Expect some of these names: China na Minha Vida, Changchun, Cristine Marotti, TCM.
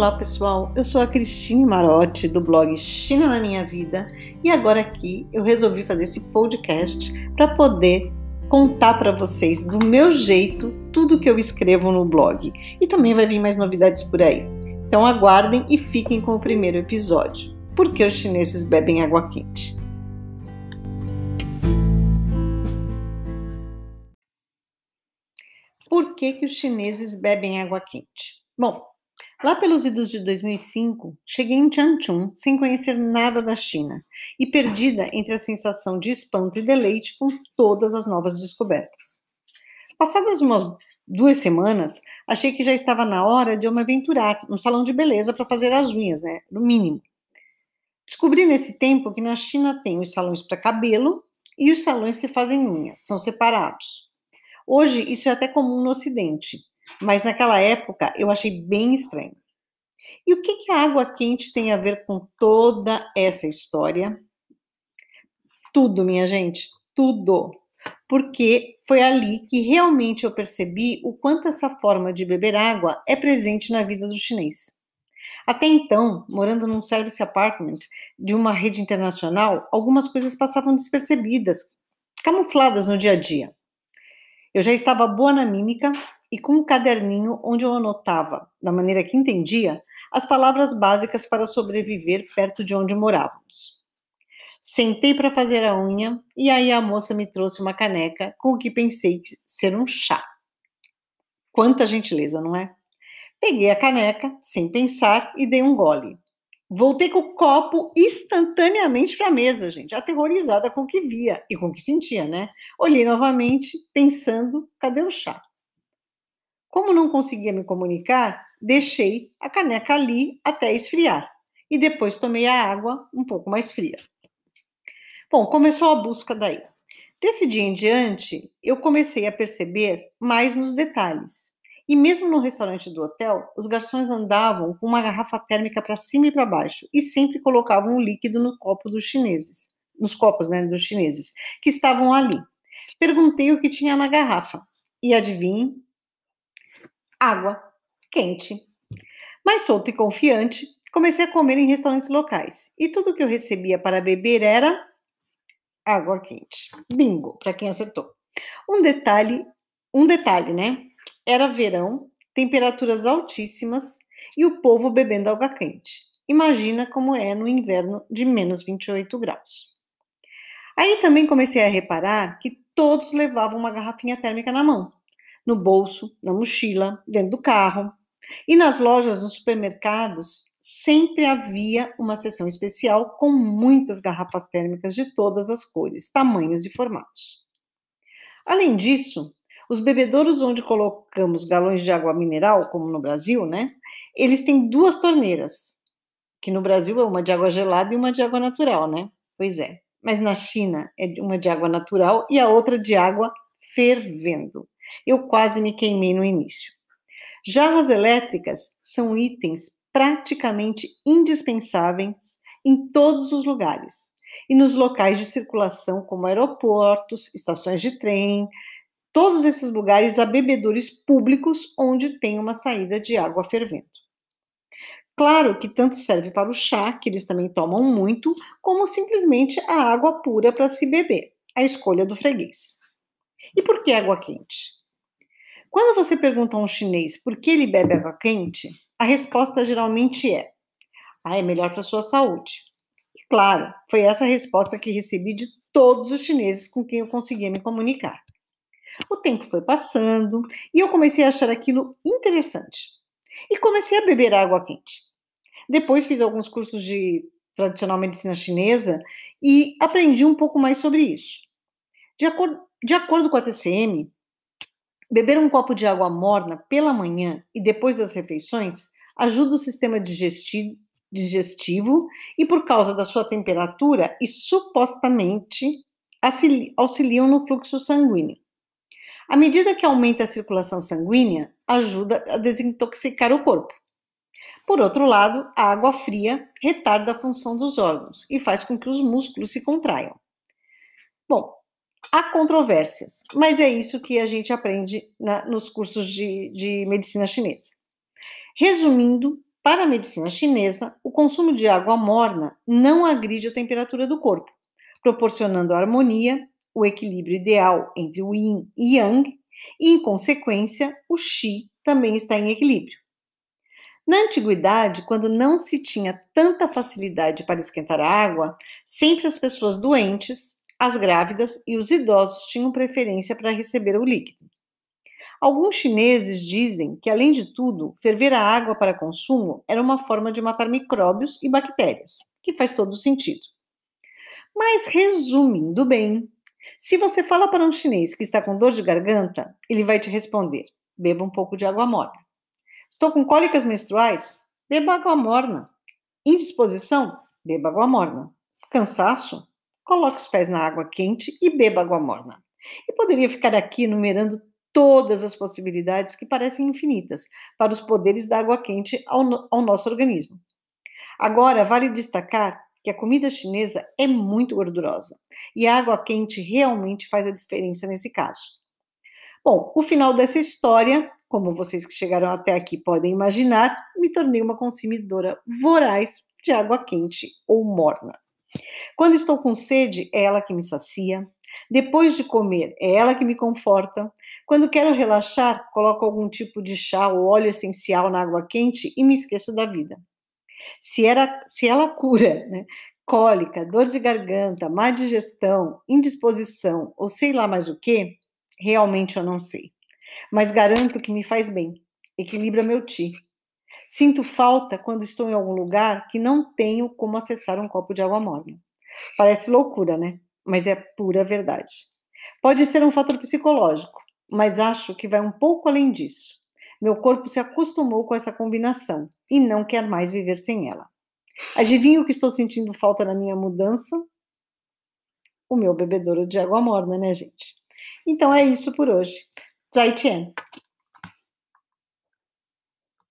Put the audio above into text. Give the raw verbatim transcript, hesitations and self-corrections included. Olá pessoal, eu sou a Cristine Marotti do blog China na Minha Vida e agora aqui eu resolvi fazer esse podcast para poder contar para vocês do meu jeito tudo que eu escrevo no blog e também vai vir mais novidades por aí. Então aguardem e fiquem com o primeiro episódio, Por que os chineses bebem água quente? Por que que os chineses bebem água quente? Bom, lá pelos idos de dois mil e cinco, cheguei em Changchun sem conhecer nada da China e perdida entre a sensação de espanto e deleite com todas as novas descobertas. Passadas umas duas semanas, achei que já estava na hora de eu me aventurar num salão de beleza para fazer as unhas, né? No mínimo. Descobri nesse tempo que na China tem os salões para cabelo e os salões que fazem unhas, são separados. Hoje isso é até comum no Ocidente. Mas naquela época eu achei bem estranho. E o que, que a água quente tem a ver com toda essa história? Tudo, minha gente, tudo. Porque foi ali que realmente eu percebi o quanto essa forma de beber água é presente na vida do chinês. Até então, morando num service apartment de uma rede internacional, algumas coisas passavam despercebidas, camufladas no dia a dia. Eu já estava boa na mímica, e com um caderninho onde eu anotava, da maneira que entendia, as palavras básicas para sobreviver perto de onde morávamos. Sentei para fazer a unha e aí a moça me trouxe uma caneca com o que pensei ser um chá. Quanta gentileza, não é? Peguei a caneca, sem pensar, e dei um gole. Voltei com o copo instantaneamente para a mesa, gente, aterrorizada com o que via e com o que sentia, né? Olhei novamente, pensando, cadê o chá? Como não conseguia me comunicar, deixei a caneca ali até esfriar e depois tomei a água um pouco mais fria. Bom, começou a busca daí. Desse dia em diante, eu comecei a perceber mais nos detalhes. E mesmo no restaurante do hotel, os garçons andavam com uma garrafa térmica para cima e para baixo e sempre colocavam um líquido no copo dos chineses, nos copos, né, dos chineses, que estavam ali. Perguntei o que tinha na garrafa e adivinhe? Água quente. Mais solto e confiante, comecei a comer em restaurantes locais. E tudo que eu recebia para beber era água quente. Bingo, para quem acertou. Um detalhe, um detalhe, né? Era verão, temperaturas altíssimas e o povo bebendo água quente. Imagina como é no inverno de menos vinte e oito graus. Aí também comecei a reparar que todos levavam uma garrafinha térmica na mão. No bolso, na mochila, dentro do carro. E nas lojas, nos supermercados, sempre havia uma seção especial com muitas garrafas térmicas de todas as cores, tamanhos e formatos. Além disso, os bebedouros onde colocamos galões de água mineral, como no Brasil, né? Eles têm duas torneiras, que no Brasil é uma de água gelada e uma de água natural, né? Pois é. Mas na China é uma de água natural e a outra de água fervendo. Eu quase me queimei no início. Jarras elétricas são itens praticamente indispensáveis em todos os lugares e nos locais de circulação como aeroportos, estações de trem, todos esses lugares há bebedouros públicos onde tem uma saída de água fervendo. Claro que tanto serve para o chá, que eles também tomam muito, como simplesmente a água pura para se beber, a escolha do freguês. E por que água quente? Quando você pergunta a um chinês por que ele bebe água quente, a resposta geralmente é: ah, é melhor para a sua saúde. E claro, foi essa a resposta que recebi de todos os chineses com quem eu conseguia me comunicar. O tempo foi passando e eu comecei a achar aquilo interessante. E comecei a beber água quente. Depois fiz alguns cursos de tradicional medicina chinesa e aprendi um pouco mais sobre isso. De acordo De acordo com a T C M, beber um copo de água morna pela manhã e depois das refeições ajuda o sistema digestivo, digestivo e, por causa da sua temperatura, e supostamente auxiliam no fluxo sanguíneo. À medida que aumenta a circulação sanguínea, ajuda a desintoxicar o corpo. Por outro lado, a água fria retarda a função dos órgãos e faz com que os músculos se contraiam. Bom, há controvérsias, mas é isso que a gente aprende na, nos cursos de, de medicina chinesa. Resumindo, Para a medicina chinesa, o consumo de água morna não agride a temperatura do corpo, proporcionando a harmonia, o equilíbrio ideal entre o yin e yang, e, em consequência, o qi também está em equilíbrio. Na antiguidade, quando não se tinha tanta facilidade para esquentar a água, sempre as pessoas doentes, as grávidas e os idosos tinham preferência para receber o líquido. Alguns chineses dizem que, além de tudo, ferver a água para consumo era uma forma de matar micróbios e bactérias, que faz todo sentido. Mas, resumindo bem, se você fala para um chinês que está com dor de garganta, ele vai te responder: beba um pouco de água morna. Estou com cólicas menstruais? Beba água morna. Indisposição? Beba água morna. Cansaço? Coloque os pés na água quente e beba água morna. E poderia ficar aqui enumerando todas as possibilidades que parecem infinitas para os poderes da água quente ao, no- ao nosso organismo. Agora, vale destacar que a comida chinesa é muito gordurosa e a água quente realmente faz a diferença nesse caso. Bom, o final dessa história, como vocês que chegaram até aqui podem imaginar, me tornei uma consumidora voraz de água quente ou morna. Quando estou com sede, é ela que me sacia. Depois de comer, é ela que me conforta. Quando quero relaxar, coloco algum tipo de chá ou óleo essencial na água quente e me esqueço da vida. Se, era, se ela cura, né, cólica, dor de garganta, má digestão, indisposição ou sei lá mais o que, realmente eu não sei. Mas garanto que me faz bem, equilibra meu chi. Sinto falta quando estou em algum lugar que não tenho como acessar um copo de água morna. Parece loucura, né? Mas é pura verdade. Pode ser um fator psicológico, mas acho que vai um pouco além disso. Meu corpo se acostumou com essa combinação e não quer mais viver sem ela. Adivinha o que estou sentindo falta na minha mudança? O meu bebedouro de água morna, né, gente? Então é isso por hoje. Zaijian!